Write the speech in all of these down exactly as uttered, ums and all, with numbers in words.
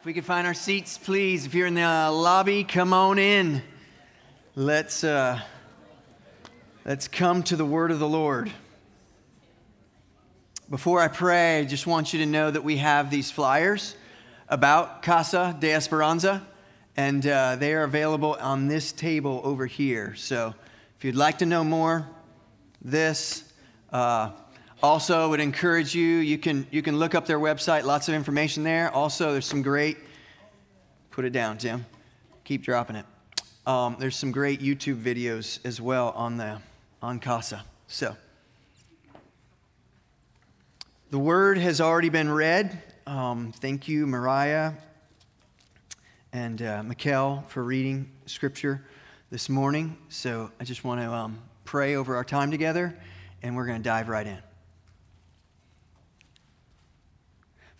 If we could find our seats, please. If you're in the lobby, come on in. Let's uh, let's come to the word of the Lord. Before I pray, I just want you to know that we have these flyers about Casa de Esperanza, and uh, they are available on this table over here. So if you'd like to know more, this. Uh, Also, I would encourage you, you can you can look up their website, lots of information there. Also, there's some great, put it down, Tim, keep dropping it. Um, there's some great YouTube videos as well on the on Casa. So, the word has already been read. Um, thank you, Mariah and uh, Mikkel, for reading scripture this morning. So, I just want to um, pray over our time together, and we're going to dive right in.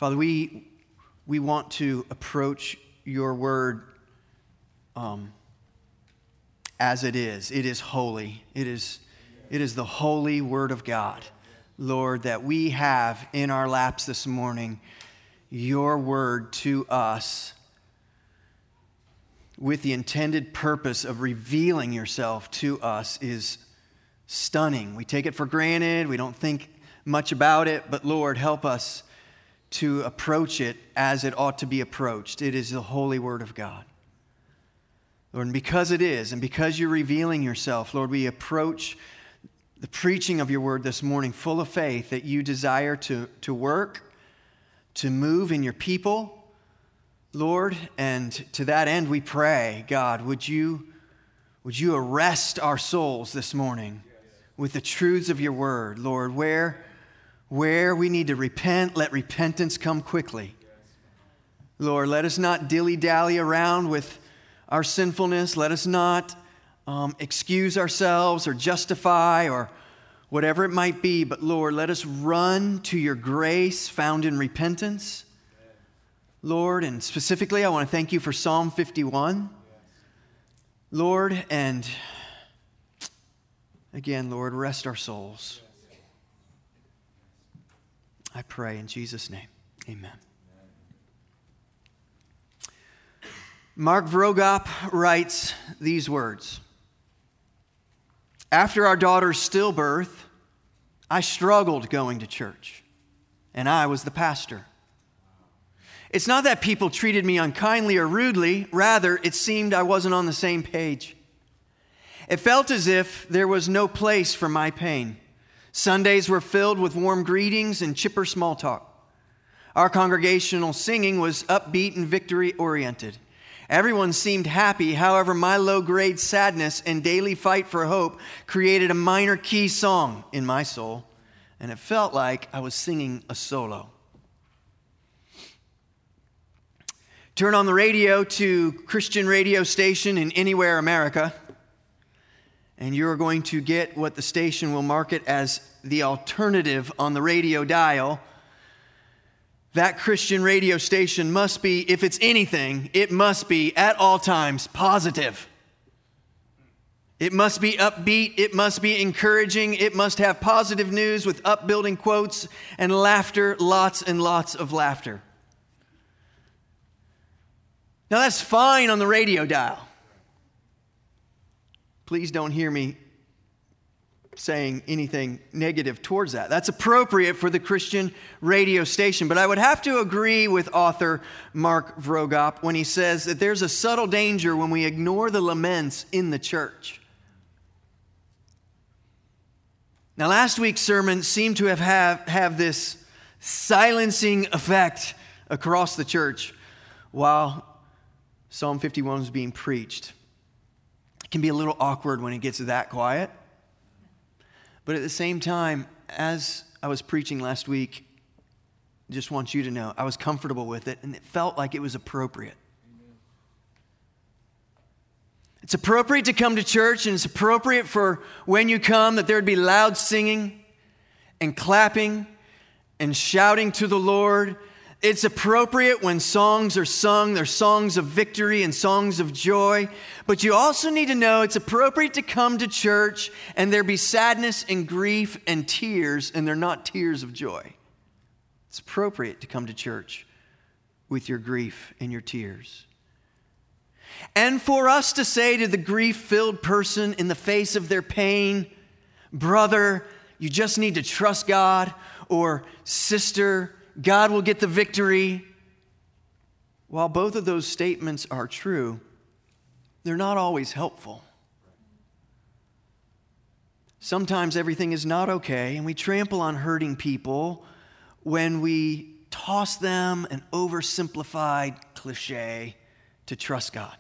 Father, we we want to approach your word um, as it is. It is holy. It is, it is the holy word of God, Lord, that we have in our laps this morning, your word to us with the intended purpose of revealing yourself to us is stunning. We take it for granted. We don't think much about it, but Lord, help us to approach it as it ought to be approached. It is the holy word of God. Lord, and because it is, and because you're revealing yourself, Lord, we approach the preaching of your word this morning full of faith that you desire to, to work, to move in your people, Lord. And to that end, we pray, God, would you, would you arrest our souls this morning with the truths of your word, Lord, where... Where we need to repent, let repentance come quickly. Lord, let us not dilly-dally around with our sinfulness. Let us not um, excuse ourselves or justify or whatever it might be. But Lord, let us run to your grace found in repentance. Lord, and specifically, I want to thank you for Psalm fifty-one. Lord, and again, Lord, rest our souls. I pray in Jesus' name. Amen. Amen. Mark Vrogop writes these words. After our daughter's stillbirth, I struggled going to church, and I was the pastor. It's not that people treated me unkindly or rudely. Rather, it seemed I wasn't on the same page. It felt as if there was no place for my pain. Sundays were filled with warm greetings and chipper small talk. Our congregational singing was upbeat and victory-oriented. Everyone seemed happy. However, my low-grade sadness and daily fight for hope created a minor key song in my soul, and it felt like I was singing a solo. Turn on the radio to Christian radio station in anywhere America, and you're going to get what the station will market as the alternative on the radio dial. That Christian radio station must be, if it's anything, it must be at all times positive. It must be upbeat. It must be encouraging. It must have positive news with upbuilding quotes and laughter, lots and lots of laughter. Now that's fine on the radio dial. Please don't hear me saying anything negative towards that. That's appropriate for the Christian radio station. But I would have to agree with author Mark Vrogop when he says that there's a subtle danger when we ignore the laments in the church. Now, last week's sermon seemed to have, have, have this silencing effect across the church while Psalm fifty-one was being preached. It can be a little awkward when it gets that quiet. But at the same time, as I was preaching last week, I just want you to know, I was comfortable with it, and it felt like it was appropriate. Amen. It's appropriate to come to church, and it's appropriate for when you come that there would be loud singing and clapping and shouting to the Lord. It's appropriate when songs are sung. They're songs of victory and songs of joy. But you also need to know it's appropriate to come to church and there be sadness and grief and tears, and they're not tears of joy. It's appropriate to come to church with your grief and your tears. And for us to say to the grief-filled person in the face of their pain, brother, you just need to trust God, or sister, God will get the victory. While both of those statements are true, they're not always helpful. Sometimes everything is not okay, and we trample on hurting people when we toss them an oversimplified cliche to trust God.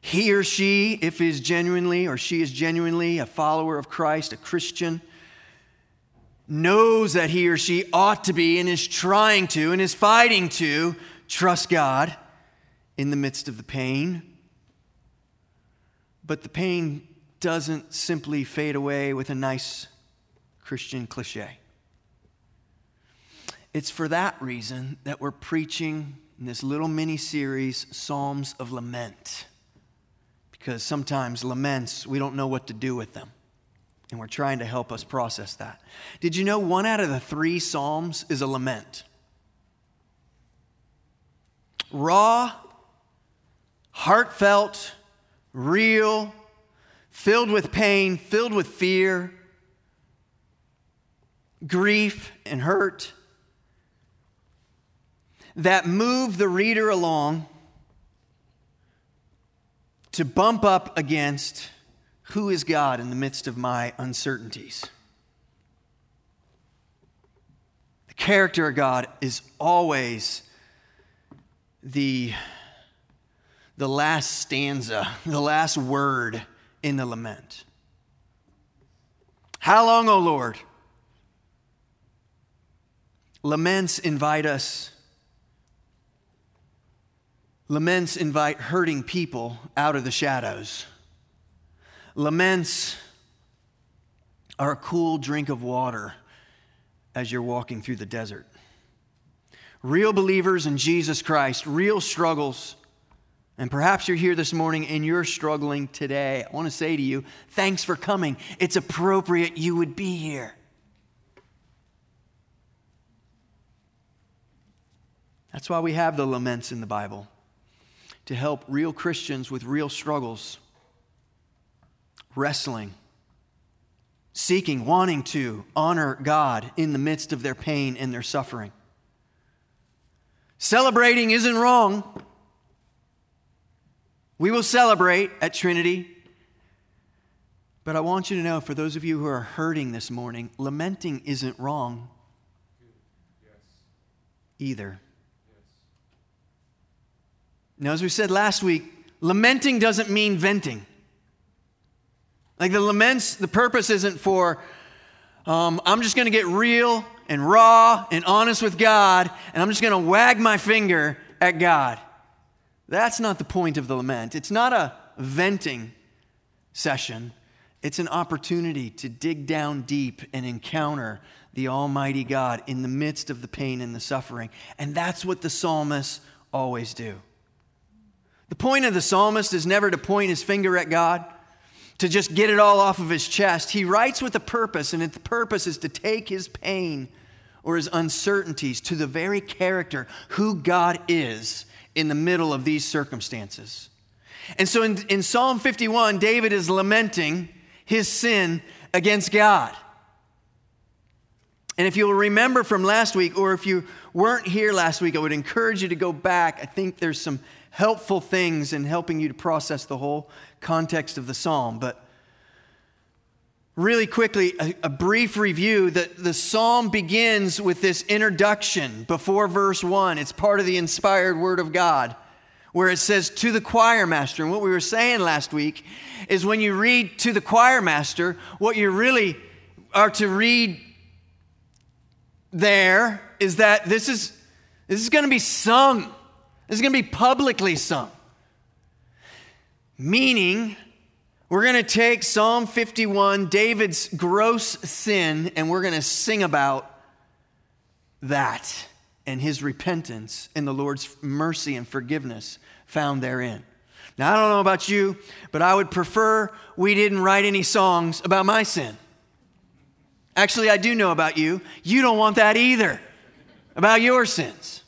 He or she, if is genuinely or she is genuinely a follower of Christ, a Christian, knows that he or she ought to be and is trying to and is fighting to trust God in the midst of the pain. But the pain doesn't simply fade away with a nice Christian cliche. It's for that reason that we're preaching in this little mini-series, Psalms of Lament. Because sometimes laments, we don't know what to do with them. And we're trying to help us process that. Did you know one out of the three Psalms is a lament? Raw, heartfelt, real, filled with pain, filled with fear, grief, and hurt that move the reader along to bump up against who is God in the midst of my uncertainties. The character of God is always the, the last stanza, the last word in the lament. How long, O Lord? Laments invite us Laments invite hurting people out of the shadows. Laments are a cool drink of water as you're walking through the desert. Real believers in Jesus Christ, real struggles, and perhaps you're here this morning and you're struggling today. I want to say to you, thanks for coming. It's appropriate you would be here. That's why we have the laments in the Bible, to help real Christians with real struggles, wrestling, seeking, wanting to honor God in the midst of their pain and their suffering. Celebrating isn't wrong. We will celebrate at Trinity. But I want you to know, for those of you who are hurting this morning, lamenting isn't wrong either. Now, as we said last week, lamenting doesn't mean venting. Like the laments, the purpose isn't for, um, I'm just going to get real and raw and honest with God, and I'm just going to wag my finger at God. That's not the point of the lament. It's not a venting session. It's an opportunity to dig down deep and encounter the Almighty God in the midst of the pain and the suffering. And that's what the psalmists always do. The point of the psalmist is never to point his finger at God, to just get it all off of his chest. He writes with a purpose, and the purpose is to take his pain or his uncertainties to the very character who God is in the middle of these circumstances. And so in, in Psalm fifty-one, David is lamenting his sin against God. And if you'll remember from last week, or if you weren't here last week, I would encourage you to go back. I think there's some helpful things in helping you to process the whole context of the psalm. But really quickly, a, a brief review. The, the psalm begins with this introduction before verse one. It's part of the inspired word of God, where it says, to the choir master. And what we were saying last week is when you read to the choir master, what you really are to read there is that this is this is going to be sung. This is going to be publicly sung. Meaning, we're going to take Psalm fifty-one, David's gross sin, and we're going to sing about that and his repentance and the Lord's mercy and forgiveness found therein. Now, I don't know about you, but I would prefer we didn't write any songs about my sin. Actually, I do know about you. You don't want that either, about your sins.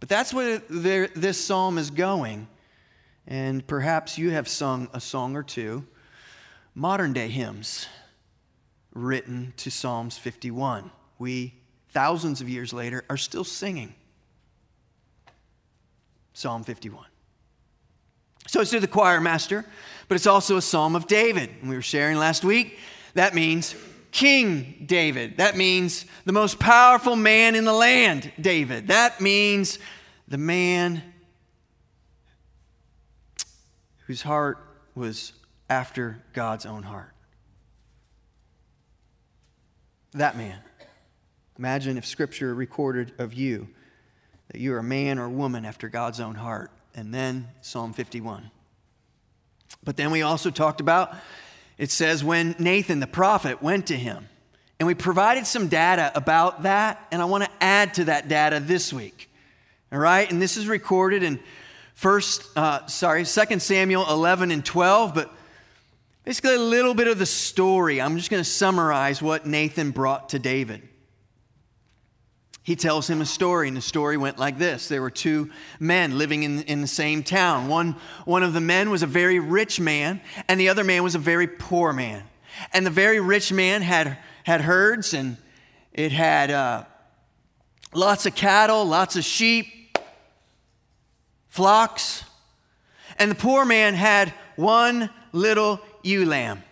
But that's where this psalm is going. And perhaps you have sung a song or two, modern day hymns written to Psalms fifty-one. We, thousands of years later, are still singing Psalm fifty-one. So it's to the choir master, but it's also a psalm of David. And we were sharing last week, that means King David. That means the most powerful man in the land, David. That means the man whose heart was after God's own heart. That man. Imagine if Scripture recorded of you that you are a man or woman after God's own heart. And then Psalm fifty-one. But then we also talked about, it says, when Nathan the prophet went to him. And we provided some data about that, and I want to add to that data this week. All right? And this is recorded in first, uh, sorry, Second Samuel eleven and twelve, but basically a little bit of the story. I'm just going to summarize what Nathan brought to David. He tells him a story, and the story went like this. There were two men living in, in the same town. One, one of the men was a very rich man, and the other man was a very poor man. And the very rich man had, had herds, and it had uh, lots of cattle, lots of sheep, flocks. And the poor man had one little ewe lamb.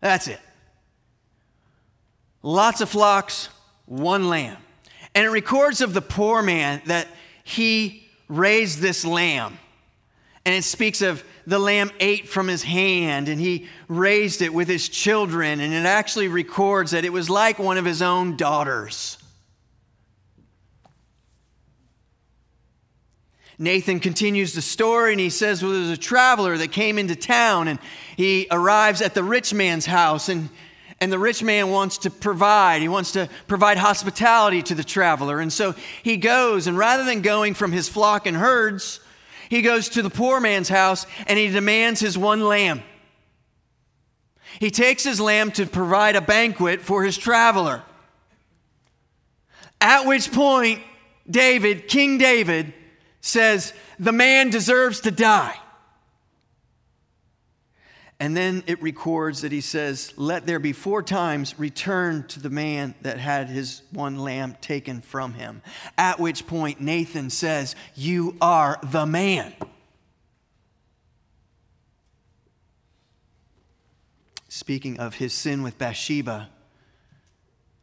That's it. Lots of flocks, one lamb. And it records of the poor man that he raised this lamb. And it speaks of the lamb ate from his hand and he raised it with his children. And it actually records that it was like one of his own daughters. Nathan continues the story and he says, well, there's a traveler that came into town and he arrives at the rich man's house and And the rich man wants to provide. He wants to provide hospitality to the traveler. And so he goes, and rather than going from his flock and herds, he goes to the poor man's house and he demands his one lamb. He takes his lamb to provide a banquet for his traveler. At which point, David, King David, says, the man deserves to die. And then it records that he says, let there be four times return to the man that had his one lamb taken from him. At which point Nathan says, you are the man. Speaking of his sin with Bathsheba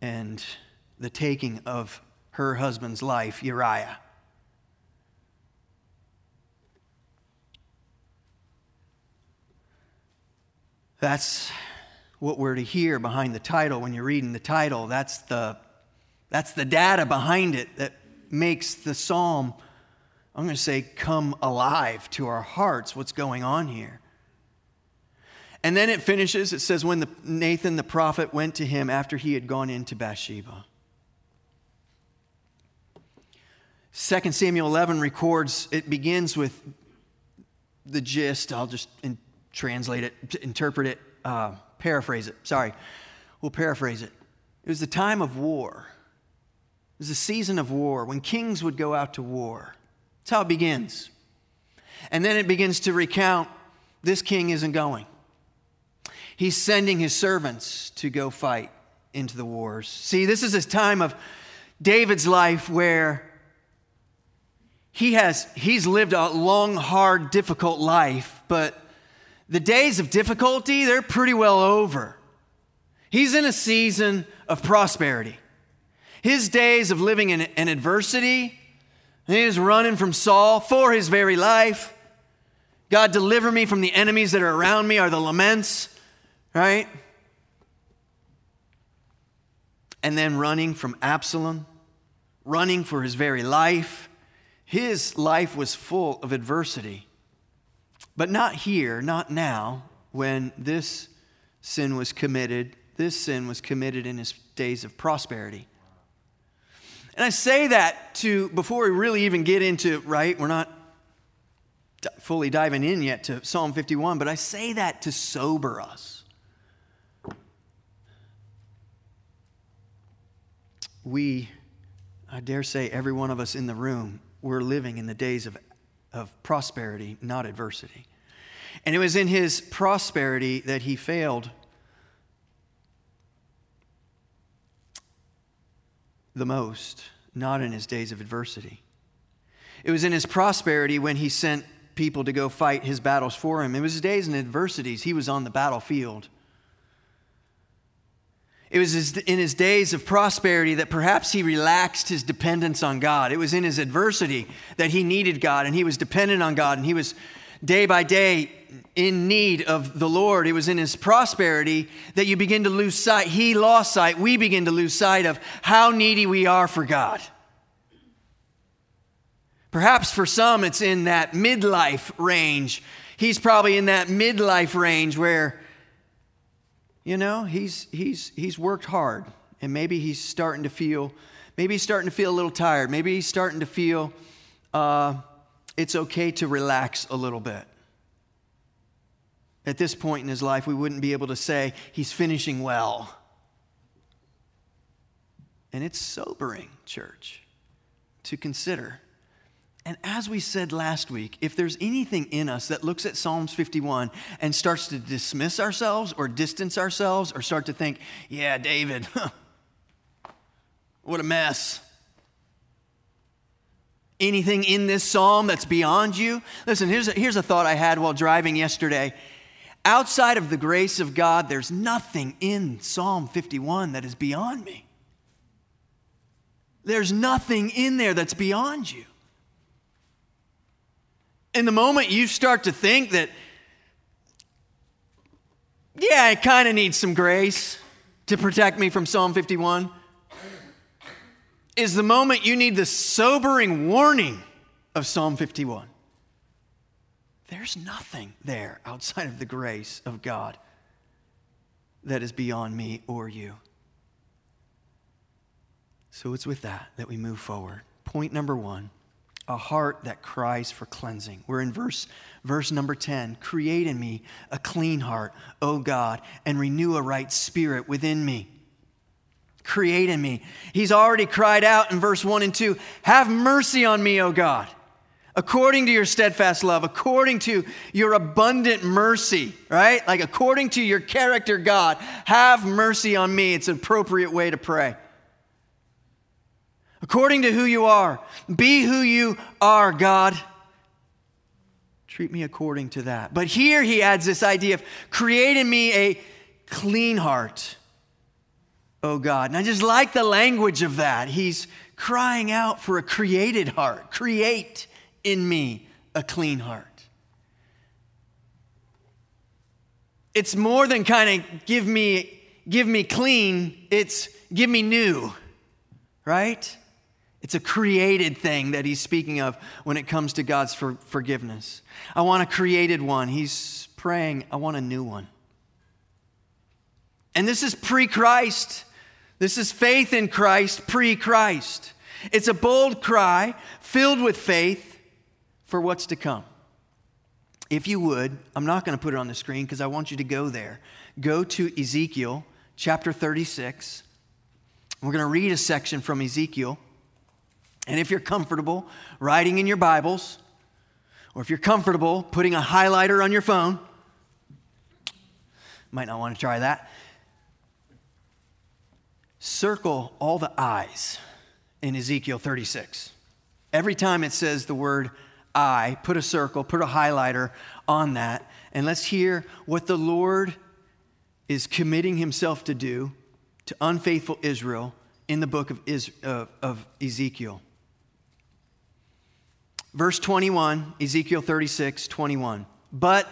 and the taking of her husband's life, Uriah. That's what we're to hear behind the title. When you're reading the title, that's the that's the data behind it that makes the psalm, I'm going to say, come alive to our hearts, what's going on here. And then it finishes, it says, when the, Nathan the prophet went to him after he had gone into Bathsheba. Second Samuel eleven records, it begins with the gist, I'll just... In, Translate it, interpret it, uh, paraphrase it. Sorry, we'll paraphrase it. It was the time of war. It was the season of war when kings would go out to war. That's how it begins. And then it begins to recount this king isn't going. He's sending his servants to go fight into the wars. See, this is a time of David's life where he has he's lived a long, hard, difficult life, but the days of difficulty, they're pretty well over. He's in a season of prosperity. His days of living in, in adversity, and he is running from Saul for his very life. God, deliver me from the enemies that are around me, are the laments, right? And then running from Absalom, running for his very life. His life was full of adversity. But not here, not now, when this sin was committed. This sin was committed in his days of prosperity. And I say that to, before we really even get into, right, we're not fully diving in yet to Psalm fifty-one, but I say that to sober us. We I dare say every one of us in the room, we're living in the days of, of prosperity, not adversity. And it was in his prosperity that he failed the most, not in his days of adversity. It was in his prosperity when he sent people to go fight his battles for him. It was his days in adversities. He was on the battlefield. It was in his days of prosperity that perhaps he relaxed his dependence on God. It was in his adversity that he needed God, and he was dependent on God, and he was day by day in need of the Lord. It was in his prosperity that you begin to lose sight. He lost sight. We begin to lose sight of how needy we are for God. Perhaps for some, it's in that midlife range. He's probably in that midlife range where, you know, he's he's he's worked hard, and maybe he's starting to feel, maybe he's starting to feel a little tired. Maybe he's starting to feel uh, it's okay to relax a little bit. At this point in his life, we wouldn't be able to say he's finishing well. And it's sobering, church, to consider. And as we said last week, if there's anything in us that looks at Psalms fifty-one and starts to dismiss ourselves or distance ourselves or start to think, yeah, David, huh, what a mess. Anything in this psalm that's beyond you? Listen, here's a, here's a thought I had while driving yesterday. Outside of the grace of God, there's nothing in Psalm fifty-one that is beyond me. There's nothing in there that's beyond you. And the moment you start to think that, yeah, I kind of need some grace to protect me from Psalm fifty-one, is the moment you need the sobering warning of Psalm fifty-one. There's nothing there outside of the grace of God that is beyond me or you. So it's with that that we move forward. Point number one. A heart that cries for cleansing. We're in verse verse number ten. Create in me a clean heart, O God, and renew a right spirit within me. Create in me. He's already cried out in verse one and two. Have mercy on me, O God, according to your steadfast love, according to your abundant mercy, right? Like according to your character, God, have mercy on me. It's an appropriate way to pray. According to who you are, be who you are, God. Treat me according to that. But here he adds this idea of create in me a clean heart, oh God. And I just like the language of that. He's crying out for a created heart. Create in me a clean heart. It's more than kind of give me, give me clean. It's give me new, right? It's a created thing that he's speaking of when it comes to God's for forgiveness. I want a created one. He's praying, I want a new one. And this is pre-Christ. This is faith in Christ, pre-Christ. It's a bold cry filled with faith for what's to come. If you would, I'm not going to put it on the screen because I want you to go there. Go to Ezekiel chapter thirty-six. We're going to read a section from Ezekiel. And if you're comfortable writing in your Bibles, or if you're comfortable putting a highlighter on your phone, might not want to try that. Circle all the I's in Ezekiel thirty-six. Every time it says the word I, put a circle, put a highlighter on that, and let's hear what the Lord is committing himself to do to unfaithful Israel in the book of, Is, uh, of Ezekiel. Verse twenty-one, Ezekiel thirty-six, twenty-one. But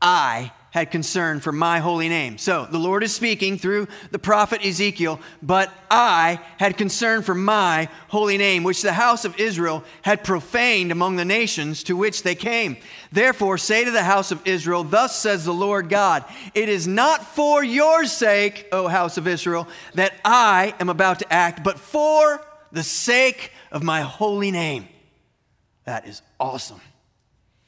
I had concern for my holy name. So the Lord is speaking through the prophet Ezekiel, but I had concern for my holy name, which the house of Israel had profaned among the nations to which they came. Therefore say to the house of Israel, thus says the Lord God, it is not for your sake, O house of Israel, that I am about to act, but for the sake of my holy name. That is awesome.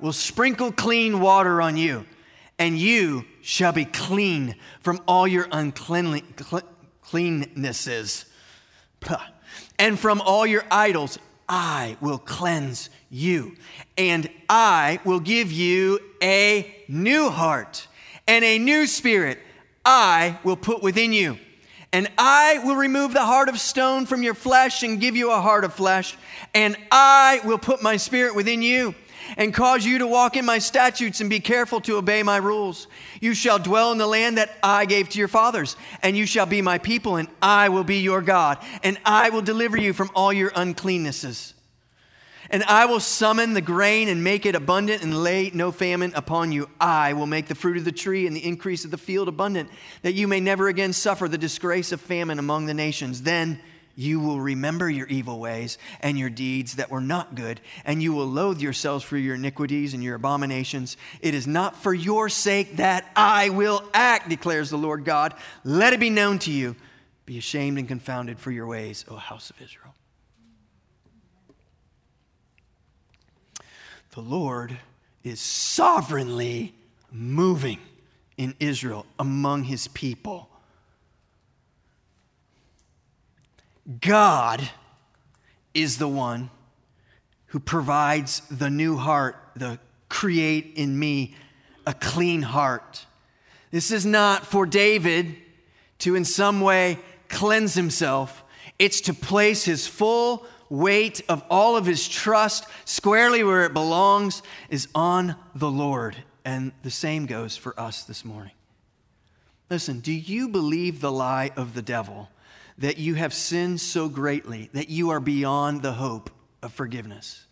will sprinkle clean water on you, and you shall be clean from all your uncleannesses. And from all your idols, I will cleanse you. And I will give you a new heart and a new spirit I will put within you. And I will remove the heart of stone from your flesh and give you a heart of flesh. And I will put my spirit within you and cause you to walk in my statutes and be careful to obey my rules. You shall dwell in the land that I gave to your fathers, and you shall be my people, and I will be your God, and I will deliver you from all your uncleannesses. And I will summon the grain and make it abundant and lay no famine upon you. I will make the fruit of the tree and the increase of the field abundant, that you may never again suffer the disgrace of famine among the nations. Then you will remember your evil ways and your deeds that were not good, and you will loathe yourselves for your iniquities and your abominations. It is not for your sake that I will act, declares the Lord God. Let it be known to you. Be ashamed and confounded for your ways, O house of Israel. The Lord is sovereignly moving in Israel among his people. God is the one who provides the new heart, the create in me a clean heart. This is not for David to in some way cleanse himself. It's to place his full weight of all of his trust squarely where it belongs, is on the Lord. And the same goes for us this morning. Listen, do you believe the lie of the devil that you have sinned so greatly that you are beyond the hope of forgiveness?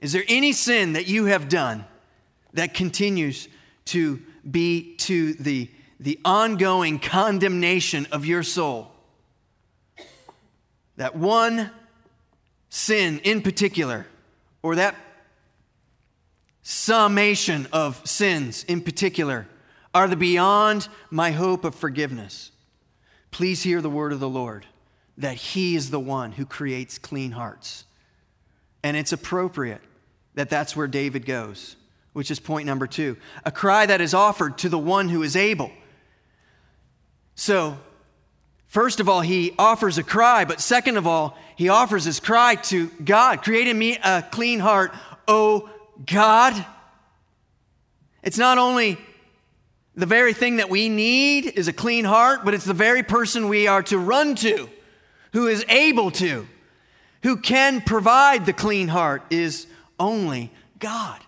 Is there any sin that you have done that continues to be to the, the ongoing condemnation of your soul? That one sin in particular, or that summation of sins in particular, are the beyond my hope of forgiveness. Please hear the word of the Lord, that he is the one who creates clean hearts. And it's appropriate that that's where David goes, which is point number two, a cry that is offered to the one who is able. So, first of all, he offers a cry, but second of all, he offers his cry to God. Create in me a clean heart, O God. It's not only the very thing that we need is a clean heart, but it's the very person we are to run to, who is able to, who can provide the clean heart, is only God.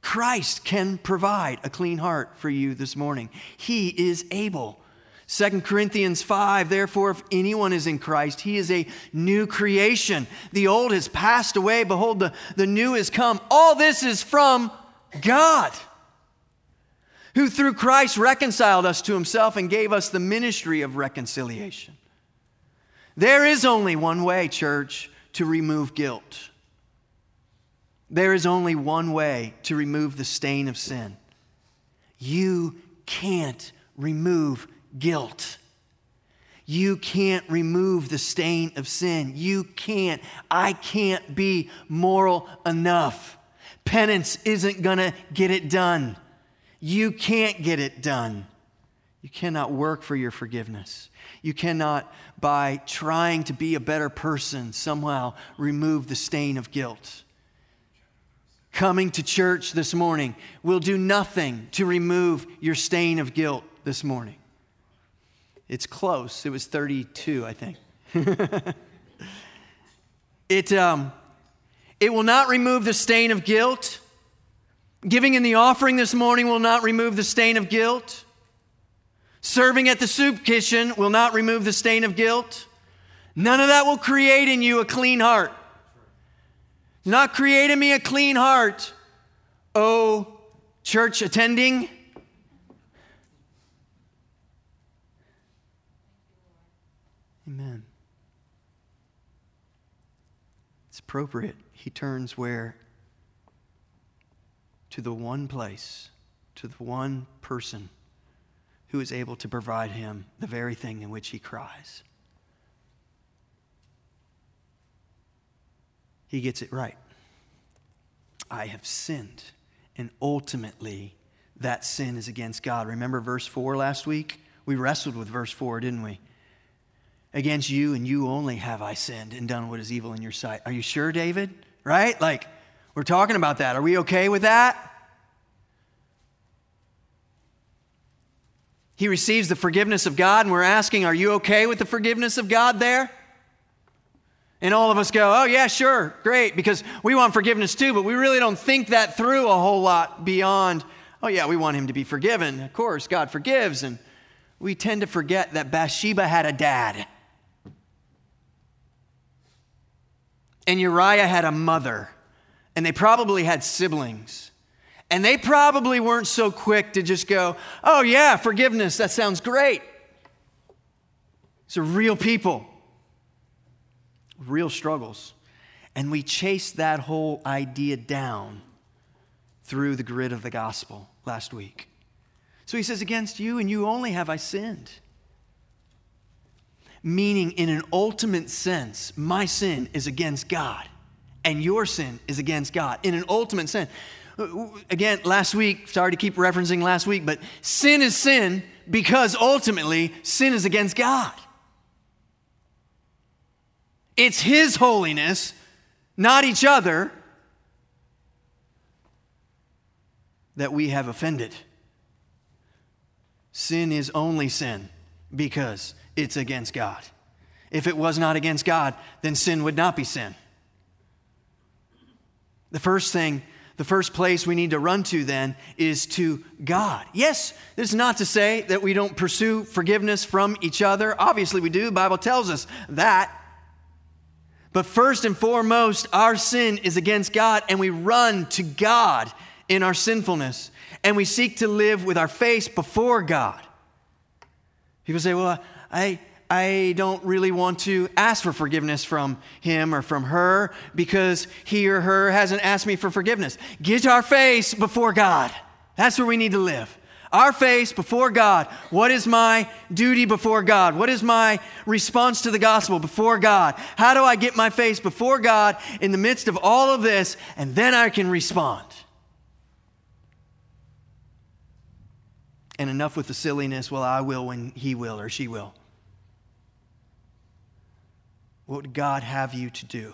Christ can provide a clean heart for you this morning. He is able. Second Corinthians five, therefore, if anyone is in Christ, he is a new creation. The old has passed away. Behold, the, the new has come. All this is from God, who through Christ reconciled us to himself and gave us the ministry of reconciliation. There is only one way, church, to remove guilt. There is only one way to remove the stain of sin. You can't remove guilt. You can't remove the stain of sin. You can't. I can't be moral enough. Penance isn't going to get it done. You can't get it done. You cannot work for your forgiveness. You cannot, by trying to be a better person, somehow remove the stain of guilt. Coming to church this morning will do nothing to remove your stain of guilt this morning. It's close. It was thirty-two, I think. it, um, it will not remove the stain of guilt. Giving in the offering this morning will not remove the stain of guilt. Serving at the soup kitchen will not remove the stain of guilt. None of that will create in you a clean heart. Not create in me a clean heart, oh, church attending. appropriate, he turns where? To the one place, to the one person who is able to provide him the very thing in which he cries. He gets it right. I have sinned, and ultimately that sin is against God. Remember verse four last week? We wrestled with verse four, didn't we? Against you and you only have I sinned and done what is evil in your sight. Are you sure, David? Right? Like, we're talking about that. Are we okay with that? He receives the forgiveness of God, and we're asking, are you okay with the forgiveness of God there? And all of us go, oh yeah, sure, great, because we want forgiveness too, but we really don't think that through a whole lot beyond, oh yeah, we want him to be forgiven. Of course, God forgives, and we tend to forget that Bathsheba had a dad. And Uriah had a mother, and they probably had siblings. And they probably weren't so quick to just go, oh yeah, forgiveness, that sounds great. These are real people, real struggles. And we chase that whole idea down through the grid of the gospel last week. So he says, against you and you only have I sinned. Meaning, in an ultimate sense, my sin is against God, and your sin is against God. In an ultimate sense. Again, last week, sorry to keep referencing last week, but sin is sin because ultimately sin is against God. It's his holiness, not each other, that we have offended. Sin is only sin because it's against God. If it was not against God, then sin would not be sin. The first thing The first place we need to run to then is to God. Yes, this is not to say that we don't pursue forgiveness from each other. Obviously we do. The Bible tells us that. But first and foremost, our sin is against God, and we run to God in our sinfulness. And we seek to live with our face before God. People say, well, I... I don't really want to ask for forgiveness from him or from her because he or her hasn't asked me for forgiveness. Get our face before God. That's where we need to live. Our face before God. What is my duty before God? What is my response to the gospel before God? How do I get my face before God in the midst of all of this, and then I can respond? And enough with the silliness, well, I will when he will or she will. What would God have you to do?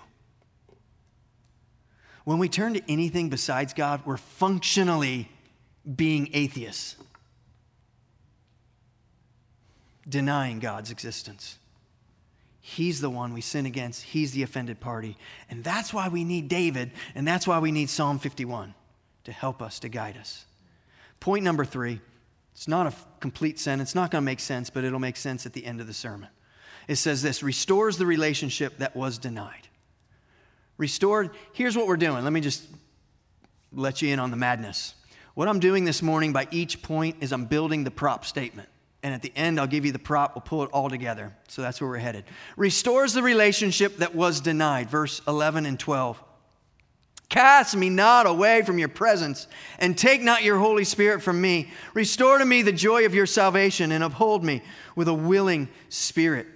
When we turn to anything besides God, we're functionally being atheists, denying God's existence. He's the one we sin against. He's the offended party. And that's why we need David, and that's why we need Psalm fifty-one to help us, to guide us. Point number three, it's not a complete sentence. It's not going to make sense, but it'll make sense at the end of the sermon. It says this: restores the relationship that was denied. Restored. Here's what we're doing. Let me just let you in on the madness. What I'm doing this morning by each point is I'm building the prop statement. And at the end, I'll give you the prop. We'll pull it all together. So that's where we're headed. Restores the relationship that was denied. Verse eleven and twelve. Cast me not away from your presence, and take not your Holy Spirit from me. Restore to me the joy of your salvation, and uphold me with a willing spirit.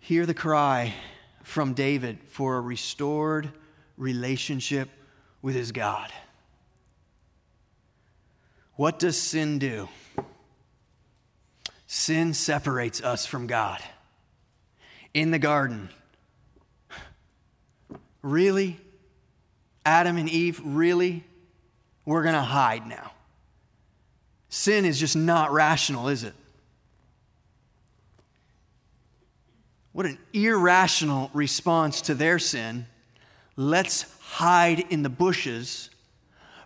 Hear the cry from David for a restored relationship with his God. What does sin do? Sin separates us from God. In the garden. Really? Adam and Eve, really? We're going to hide now. Sin is just not rational, is it? What an irrational response to their sin. Let's hide in the bushes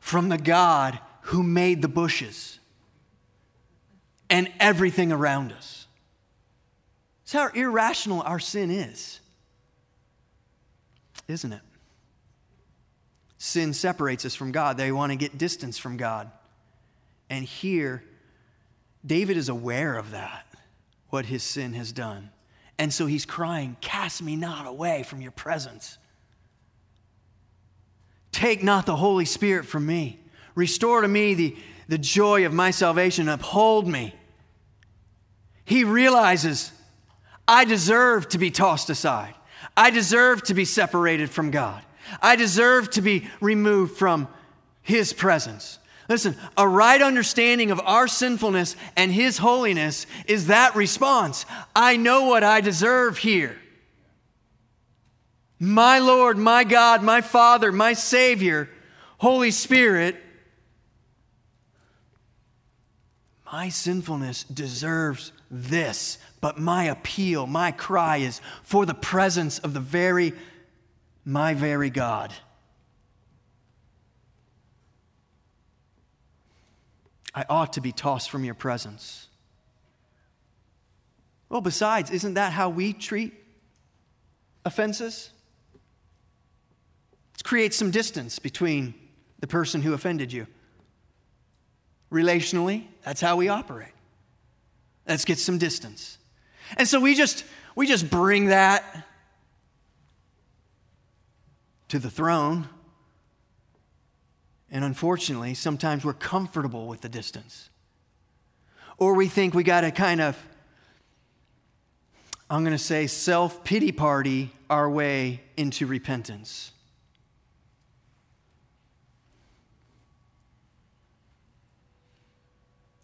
from the God who made the bushes and everything around us. That's how irrational our sin is, isn't it? Sin separates us from God. They want to get distance from God. And here, David is aware of that, what his sin has done. And so he's crying, cast me not away from your presence. Take not the Holy Spirit from me. Restore to me the, the joy of my salvation. Uphold me. He realizes, I deserve to be tossed aside. I deserve to be separated from God. I deserve to be removed from His presence. Listen, a right understanding of our sinfulness and His holiness is that response. I know what I deserve here. My Lord, my God, my Father, my Savior, Holy Spirit, my sinfulness deserves this, but my appeal, my cry is for the presence of the very, my very God. I ought to be tossed from your presence. Well, besides, isn't that how we treat offenses? It creates some distance between the person who offended you. Relationally, that's how we operate. Let's get some distance. And so we just we just bring that to the throne. And unfortunately, sometimes we're comfortable with the distance. Or we think we got to kind of, I'm going to say, self-pity party our way into repentance.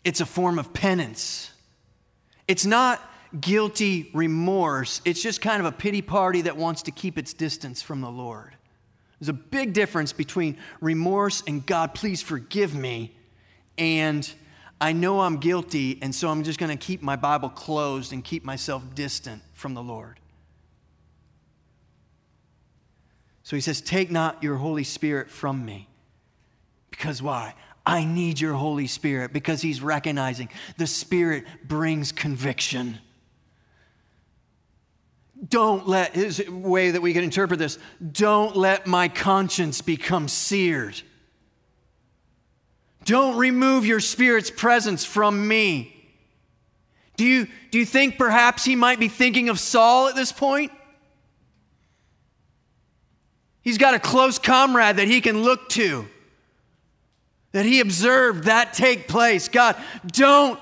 It's a form of penance. It's not guilty remorse. It's just kind of a pity party that wants to keep its distance from the Lord. There's a big difference between remorse and God, please forgive me, and I know I'm guilty, and so I'm just going to keep my Bible closed and keep myself distant from the Lord. So he says, take not your Holy Spirit from me. Because why? I need your Holy Spirit, because he's recognizing the Spirit brings conviction. Don't let, here's a way that we can interpret this, don't let my conscience become seared. Don't remove your Spirit's presence from me. Do you, do you think perhaps he might be thinking of Saul at this point? He's got a close comrade that he can look to, that he observed that take place. God, don't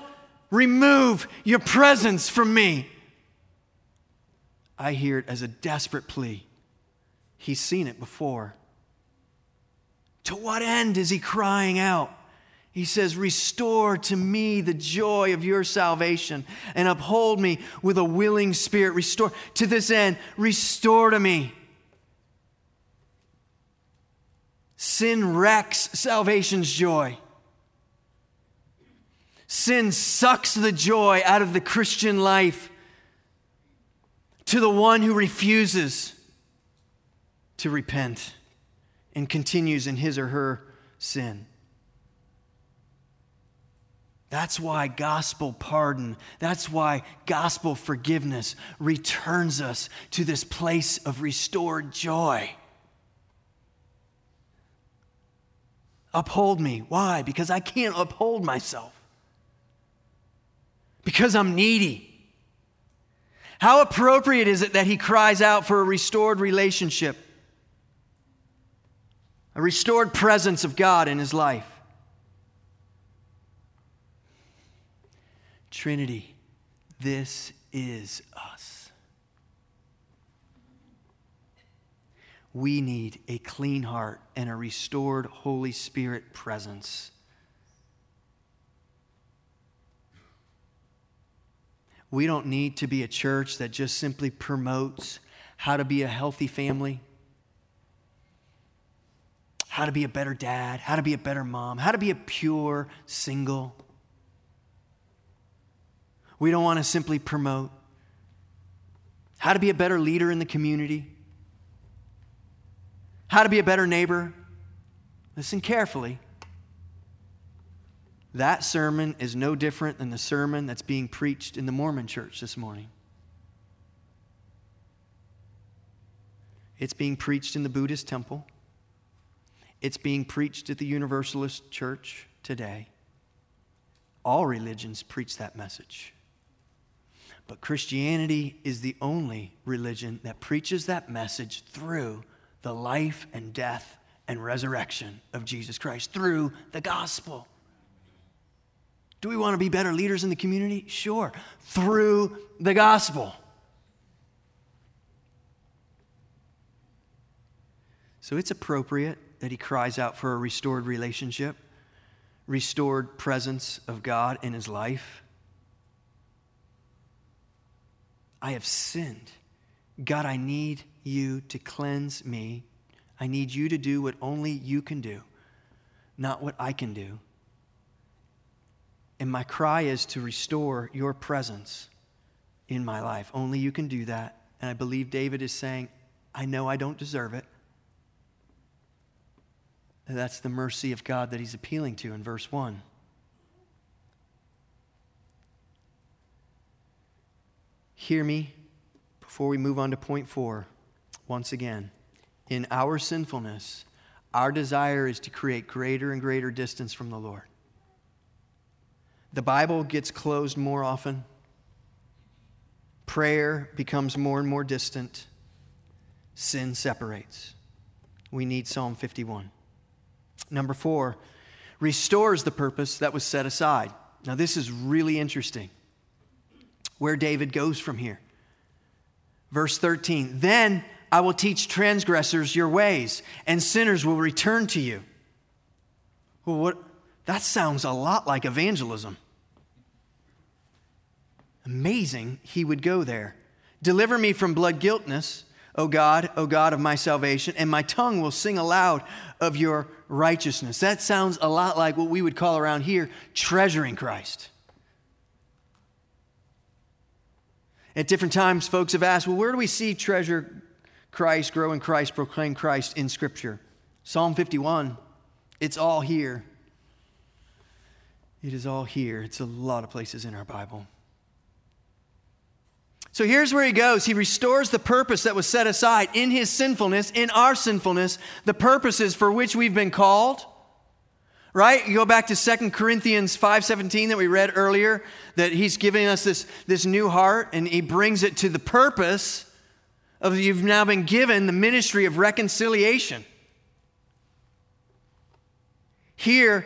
remove your presence from me. I hear it as a desperate plea. He's seen it before. To what end is he crying out? He says, restore to me the joy of your salvation and uphold me with a willing spirit. Restore to this end, restore to me. Sin wrecks salvation's joy. Sin sucks the joy out of the Christian life. To the one who refuses to repent and continues in his or her sin. That's why gospel pardon, that's why gospel forgiveness returns us to this place of restored joy. Uphold me. Why? Because I can't uphold myself. Because I'm needy. How appropriate is it that he cries out for a restored relationship, a restored presence of God in his life? Trinity, this is us. We need a clean heart and a restored Holy Spirit presence. We don't need to be a church that just simply promotes how to be a healthy family, how to be a better dad, how to be a better mom, how to be a pure single. We don't want to simply promote how to be a better leader in the community, how to be a better neighbor. Listen carefully. That sermon is no different than the sermon that's being preached in the Mormon church this morning. It's being preached in the Buddhist temple. It's being preached at the Universalist church today. All religions preach that message. But Christianity is the only religion that preaches that message through the life and death and resurrection of Jesus Christ, through the gospel. Do we want to be better leaders in the community? Sure, through the gospel. So it's appropriate that he cries out for a restored relationship, restored presence of God in his life. I have sinned. God, I need you to cleanse me. I need you to do what only you can do, not what I can do. And my cry is to restore your presence in my life. Only you can do that. And I believe David is saying, I know I don't deserve it. And that's the mercy of God that he's appealing to in verse one. Hear me before we move on to point four. Once again, in our sinfulness, our desire is to create greater and greater distance from the Lord. The Bible gets closed more often. Prayer becomes more and more distant. Sin separates. We need Psalm fifty-one. Number four, restores the purpose that was set aside. Now, this is really interesting where David goes from here. Verse thirteen, then I will teach transgressors your ways, and sinners will return to you. Well, what? That sounds a lot like evangelism. Amazing he would go there. Deliver me from blood guiltness, O God, O God of my salvation, and my tongue will sing aloud of your righteousness. That sounds a lot like what we would call around here treasuring Christ. At different times, folks have asked, well, where do we see treasure Christ, grow in Christ, proclaim Christ in Scripture? Psalm fifty-one, it's all here. It is all here. It's a lot of places in our Bible. So here's where he goes. He restores the purpose that was set aside in his sinfulness, in our sinfulness, the purposes for which we've been called, right? You go back to Second Corinthians five seventeen that we read earlier, that he's giving us this, this new heart, and he brings it to the purpose of you've now been given the ministry of reconciliation. Here,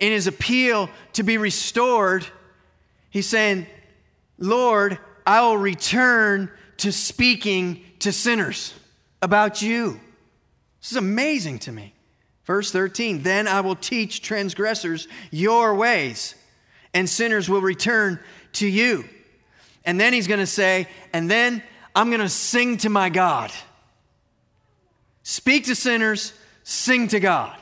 in his appeal to be restored, he's saying, Lord, I will return to speaking to sinners about you. This is amazing to me. Verse thirteen, then I will teach transgressors your ways, and sinners will return to you. And then he's going to say, and then I'm going to sing to my God. Speak to sinners, sing to God.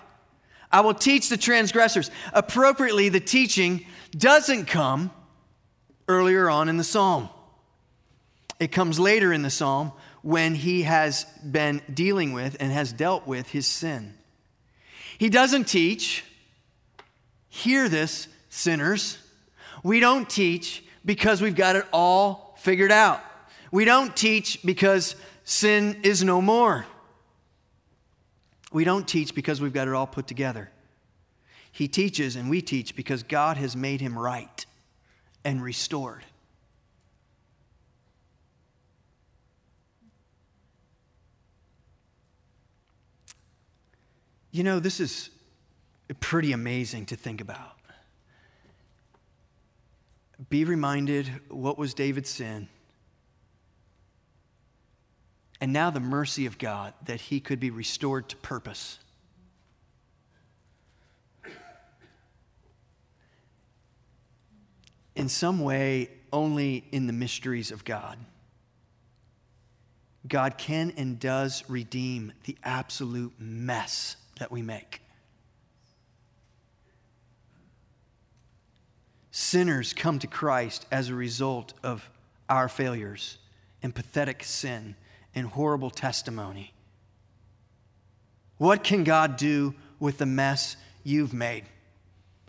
I will teach the transgressors. Appropriately, the teaching doesn't come earlier on in the psalm. It comes later in the psalm when he has been dealing with and has dealt with his sin. He doesn't teach, hear this, sinners. We don't teach because we've got it all figured out. We don't teach because sin is no more. We don't teach because we've got it all put together. He teaches and we teach because God has made him right and restored. You know, this is pretty amazing to think about. Be reminded, what was David's sin? And now the mercy of God that he could be restored to purpose. In some way, only in the mysteries of God. God can and does redeem the absolute mess that we make. Sinners come to Christ as a result of our failures and pathetic sin and horrible testimony. What can God do with the mess you've made?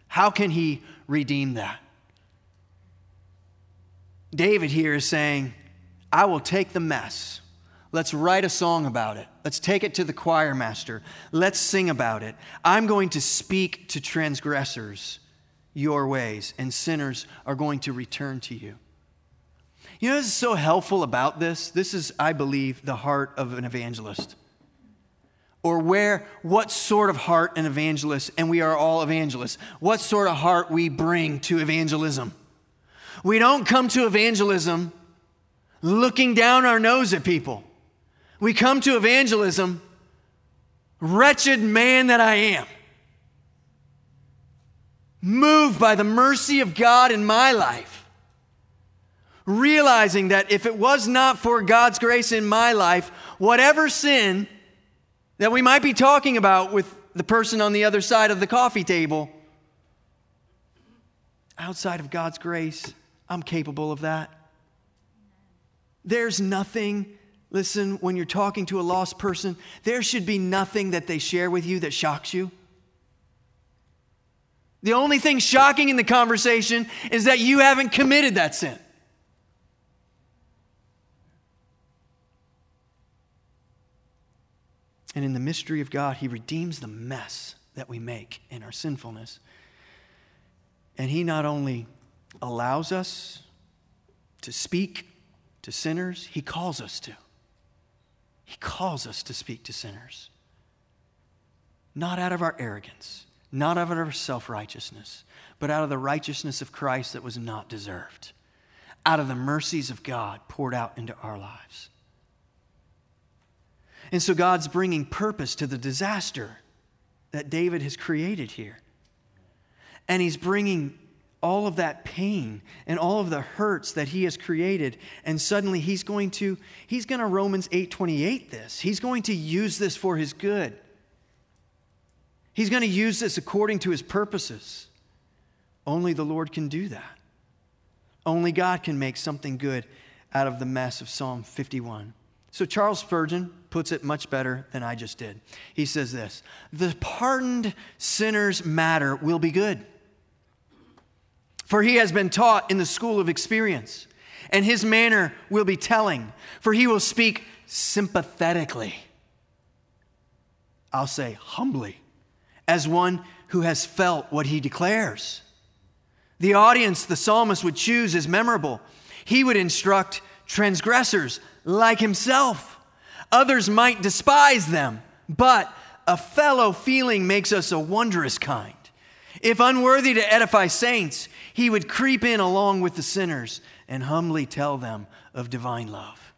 How can he redeem that? David here is saying, I will take the mess. Let's write a song about it. Let's take it to the choir master. Let's sing about it. I'm going to speak to transgressors your ways, and sinners are going to return to you. You know, this is so helpful about this. This is, I believe, the heart of an evangelist. Or where, what sort of heart an evangelist, and we are all evangelists, what sort of heart we bring to evangelism. We don't come to evangelism looking down our nose at people. We come to evangelism, wretched man that I am, moved by the mercy of God in my life, realizing that if it was not for God's grace in my life, whatever sin that we might be talking about with the person on the other side of the coffee table, outside of God's grace, I'm capable of that. There's nothing, listen, when you're talking to a lost person, there should be nothing that they share with you that shocks you. The only thing shocking in the conversation is that you haven't committed that sin. And in the mystery of God, He redeems the mess that we make in our sinfulness. And He not only allows us to speak to sinners, He calls us to. He calls us to speak to sinners. Not out of our arrogance, not out of our self-righteousness, but out of the righteousness of Christ that was not deserved, out of the mercies of God poured out into our lives. And so God's bringing purpose to the disaster that David has created here. And He's bringing all of that pain and all of the hurts that He has created, and suddenly he's going to, he's going to Romans eight twenty-eight this. He's going to use this for His good. He's going to use this according to His purposes. Only the Lord can do that. Only God can make something good out of the mess of Psalm fifty-one. So Charles Spurgeon puts it much better than I just did. He says this: the pardoned sinner's matter will be good, for he has been taught in the school of experience, and his manner will be telling, for he will speak sympathetically. I'll say humbly, as one who has felt what he declares. The audience the psalmist would choose is memorable. He would instruct transgressors like himself. Others might despise them, but a fellow feeling makes us a wondrous kind. If unworthy to edify saints, he would creep in along with the sinners and humbly tell them of divine love.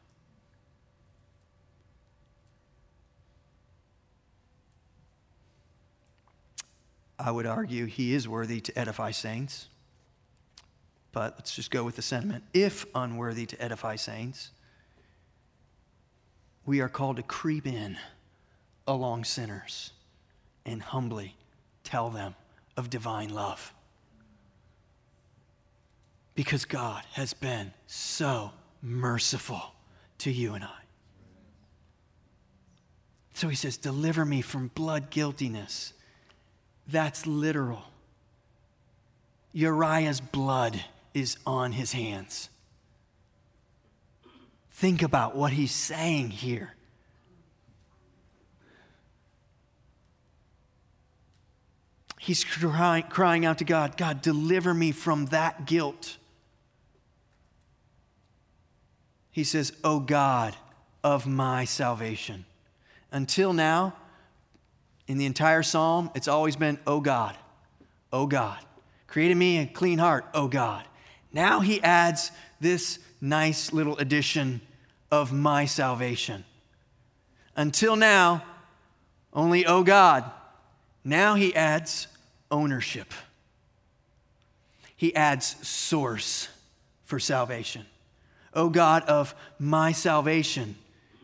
I would argue he is worthy to edify saints, but let's just go with the sentiment. If unworthy to edify saints, we are called to creep in along sinners and humbly tell them of divine love, because God has been so merciful to you and I. So He says, deliver me from blood guiltiness. That's literal. Uriah's blood is on his hands. Think about what he's saying here. He's crying, crying out to God, God, deliver me from that guilt. He says, O God of my salvation. Until now, in the entire psalm, it's always been, O God, O God. Created me a clean heart, O God. Now he adds this nice little addition of my salvation. Until now, only O God. Now he adds ownership. He adds source for salvation. O God of my salvation,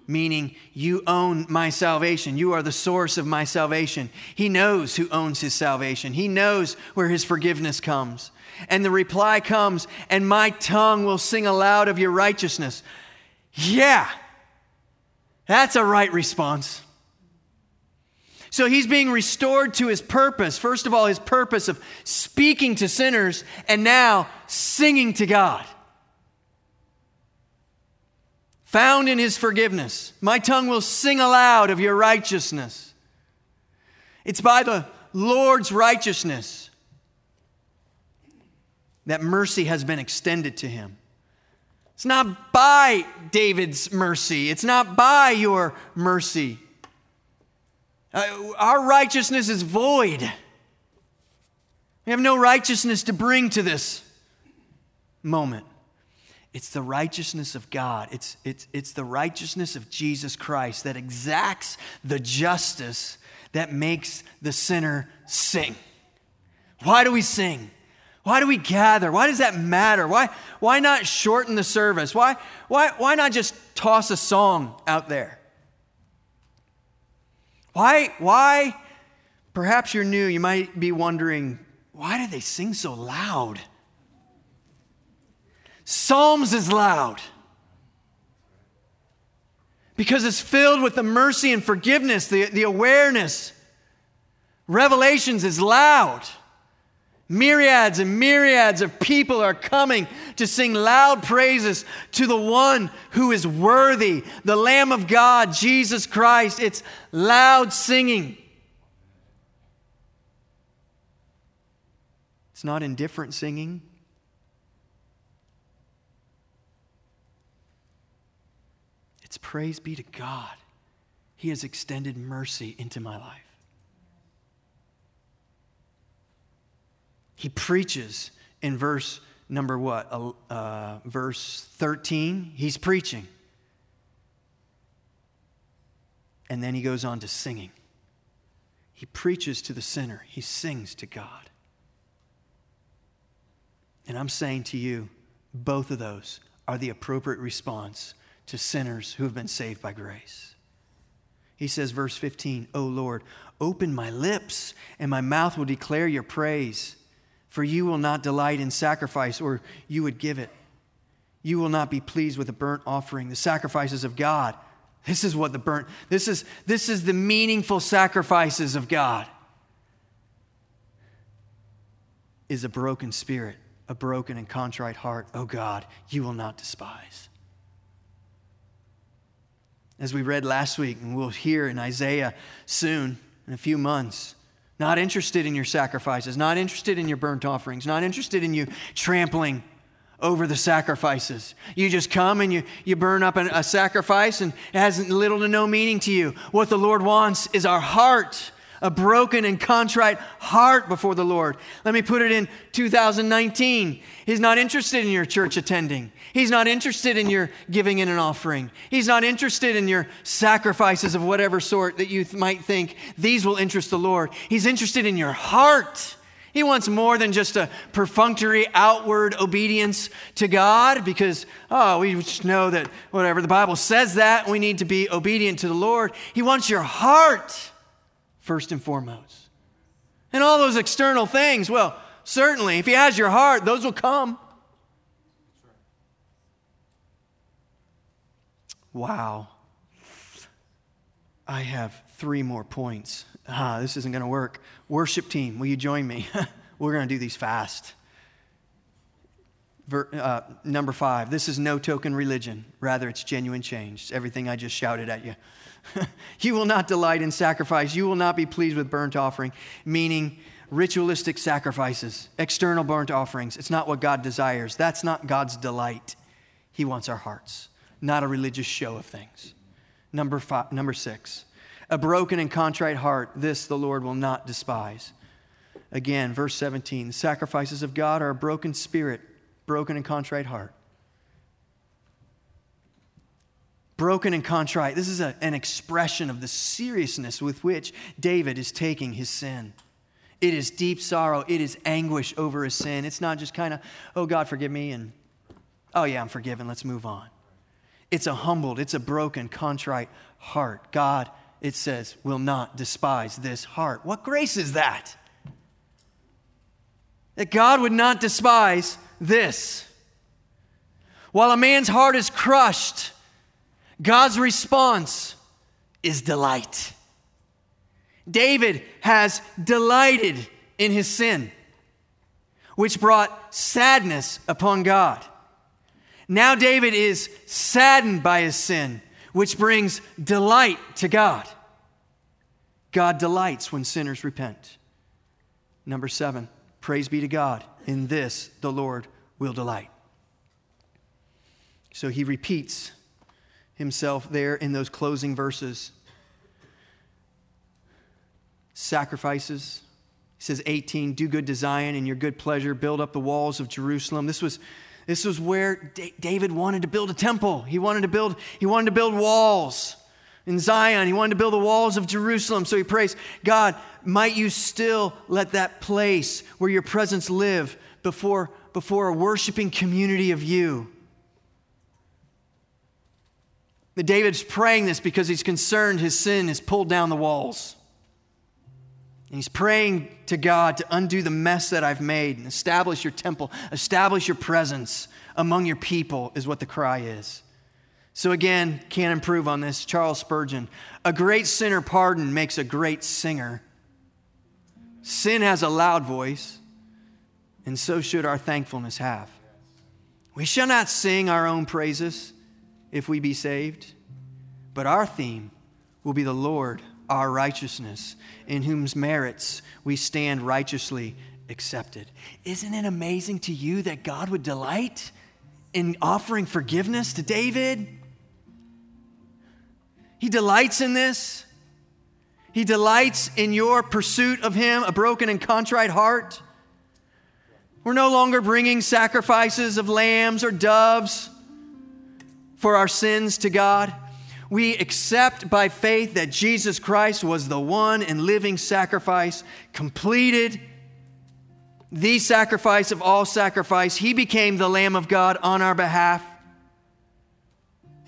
meaning you own my salvation. You are the source of my salvation. He knows who owns his salvation. He knows where his forgiveness comes. And the reply comes, and my tongue will sing aloud of your righteousness. Yeah, that's a right response. So he's being restored to his purpose. First of all, his purpose of speaking to sinners, and now singing to God. Found in his forgiveness. My tongue will sing aloud of your righteousness. It's by the Lord's righteousness that mercy has been extended to him. It's not by David's mercy. It's not by your mercy. Uh, our righteousness is void. We have no righteousness to bring to this moment. It's the righteousness of God. It's, it's, it's the righteousness of Jesus Christ that exacts the justice that makes the sinner sing. Why do we sing? Why do we gather? Why does that matter? Why, why not shorten the service? Why, why, why not just toss a song out there? Why, why, perhaps you're new, you might be wondering, why do they sing so loud? Psalms is loud because it's filled with the mercy and forgiveness, the, the awareness. Revelations is loud. Myriads and myriads of people are coming to sing loud praises to the one who is worthy, the Lamb of God, Jesus Christ. It's loud singing. It's not indifferent singing. It's praise be to God. He has extended mercy into my life. He preaches in verse number what? Uh, verse thirteen. He's preaching. And then he goes on to singing. He preaches to the sinner. He sings to God. And I'm saying to you, both of those are the appropriate response to sinners who have been saved by grace. He says, verse fifteen, O Lord, open my lips, and my mouth will declare your praise. For you will not delight in sacrifice, or you would give it. You will not be pleased with a burnt offering, the sacrifices of God. This is what the burnt, this is, this is the meaningful sacrifices of God. Is a broken spirit, a broken and contrite heart, O God, you will not despise. As we read last week, and we'll hear in Isaiah soon, in a few months, not interested in your sacrifices, not interested in your burnt offerings, not interested in you trampling over the sacrifices. You just come and you, you burn up a, a sacrifice and it has little to no meaning to you. What the Lord wants is our heart, a broken and contrite heart before the Lord. Let me put it in two thousand nineteen. He's not interested in your church attending. He's not interested in your giving in an offering. He's not interested in your sacrifices of whatever sort that you th- might think these will interest the Lord. He's interested in your heart. He wants more than just a perfunctory outward obedience to God because, oh, we just know that whatever the Bible says that we need to be obedient to the Lord. He wants your heart. First and foremost. And all those external things, well, certainly, if he has your heart, those will come. Wow. I have three more points. Ah, this isn't going to work. Worship team, will you join me? We're going to do these fast. Ver, uh, number five, this is no token religion. Rather, it's genuine change. It's everything I just shouted at you. You will not delight in sacrifice. You will not be pleased with burnt offering, meaning ritualistic sacrifices, external burnt offerings. It's not what God desires. That's not God's delight. He wants our hearts, not a religious show of things. Number five, number six, a broken and contrite heart, this the Lord will not despise. Again, verse seventeen, the sacrifices of God are a broken spirit, broken and contrite heart. Broken and contrite. This is a, an expression of the seriousness with which David is taking his sin. It is deep sorrow. It is anguish over his sin. It's not just kind of, oh, God, forgive me, and oh, yeah, I'm forgiven. Let's move on. It's a humbled, it's a broken, contrite heart. God, it says, will not despise this heart. What grace is that? That God would not despise this. While a man's heart is crushed, God's response is delight. David has delighted in his sin, which brought sadness upon God. Now David is saddened by his sin, which brings delight to God. God delights when sinners repent. Number seven, praise be to God. In this, the Lord will delight. So he repeats himself there in those closing verses. Sacrifices. He says eighteen, do good to Zion in your good pleasure, build up the walls of Jerusalem. This was this was where D- David wanted to build a temple. He wanted to build he wanted to build walls in Zion. He wanted to build the walls of Jerusalem. So he prays, God, might you still let that place where your presence live before before a worshiping community of you. That David's praying this because he's concerned his sin has pulled down the walls. And he's praying to God to undo the mess that I've made and establish your temple, establish your presence among your people is what the cry is. So again, can't improve on this. Charles Spurgeon, a great sinner pardoned makes a great singer. Sin has a loud voice, and so should our thankfulness have. We shall not sing our own praises if we be saved, but our theme will be the Lord our righteousness, in whose merits we stand righteously accepted. Isn't it amazing to you that God would delight in offering forgiveness to David? He delights in this. He delights in your pursuit of him, a broken and contrite heart. We're no longer bringing sacrifices of lambs or doves for our sins to God. We accept by faith that Jesus Christ was the one and living sacrifice, completed the sacrifice of all sacrifice. He became the Lamb of God on our behalf.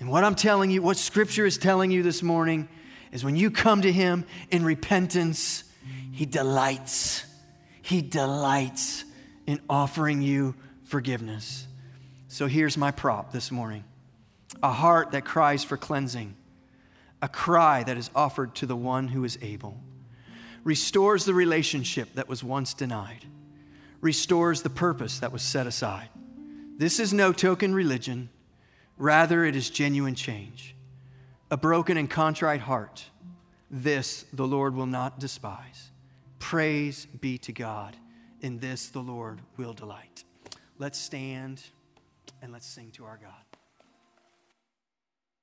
And what I'm telling you, what Scripture is telling you this morning is when you come to Him in repentance, He delights. He delights in offering you forgiveness. So here's my prop this morning. A heart that cries for cleansing, a cry that is offered to the one who is able, restores the relationship that was once denied, restores the purpose that was set aside. This is no token religion. Rather, it is genuine change. A broken and contrite heart, this the Lord will not despise. Praise be to God. In this the Lord will delight. Let's stand and let's sing to our God.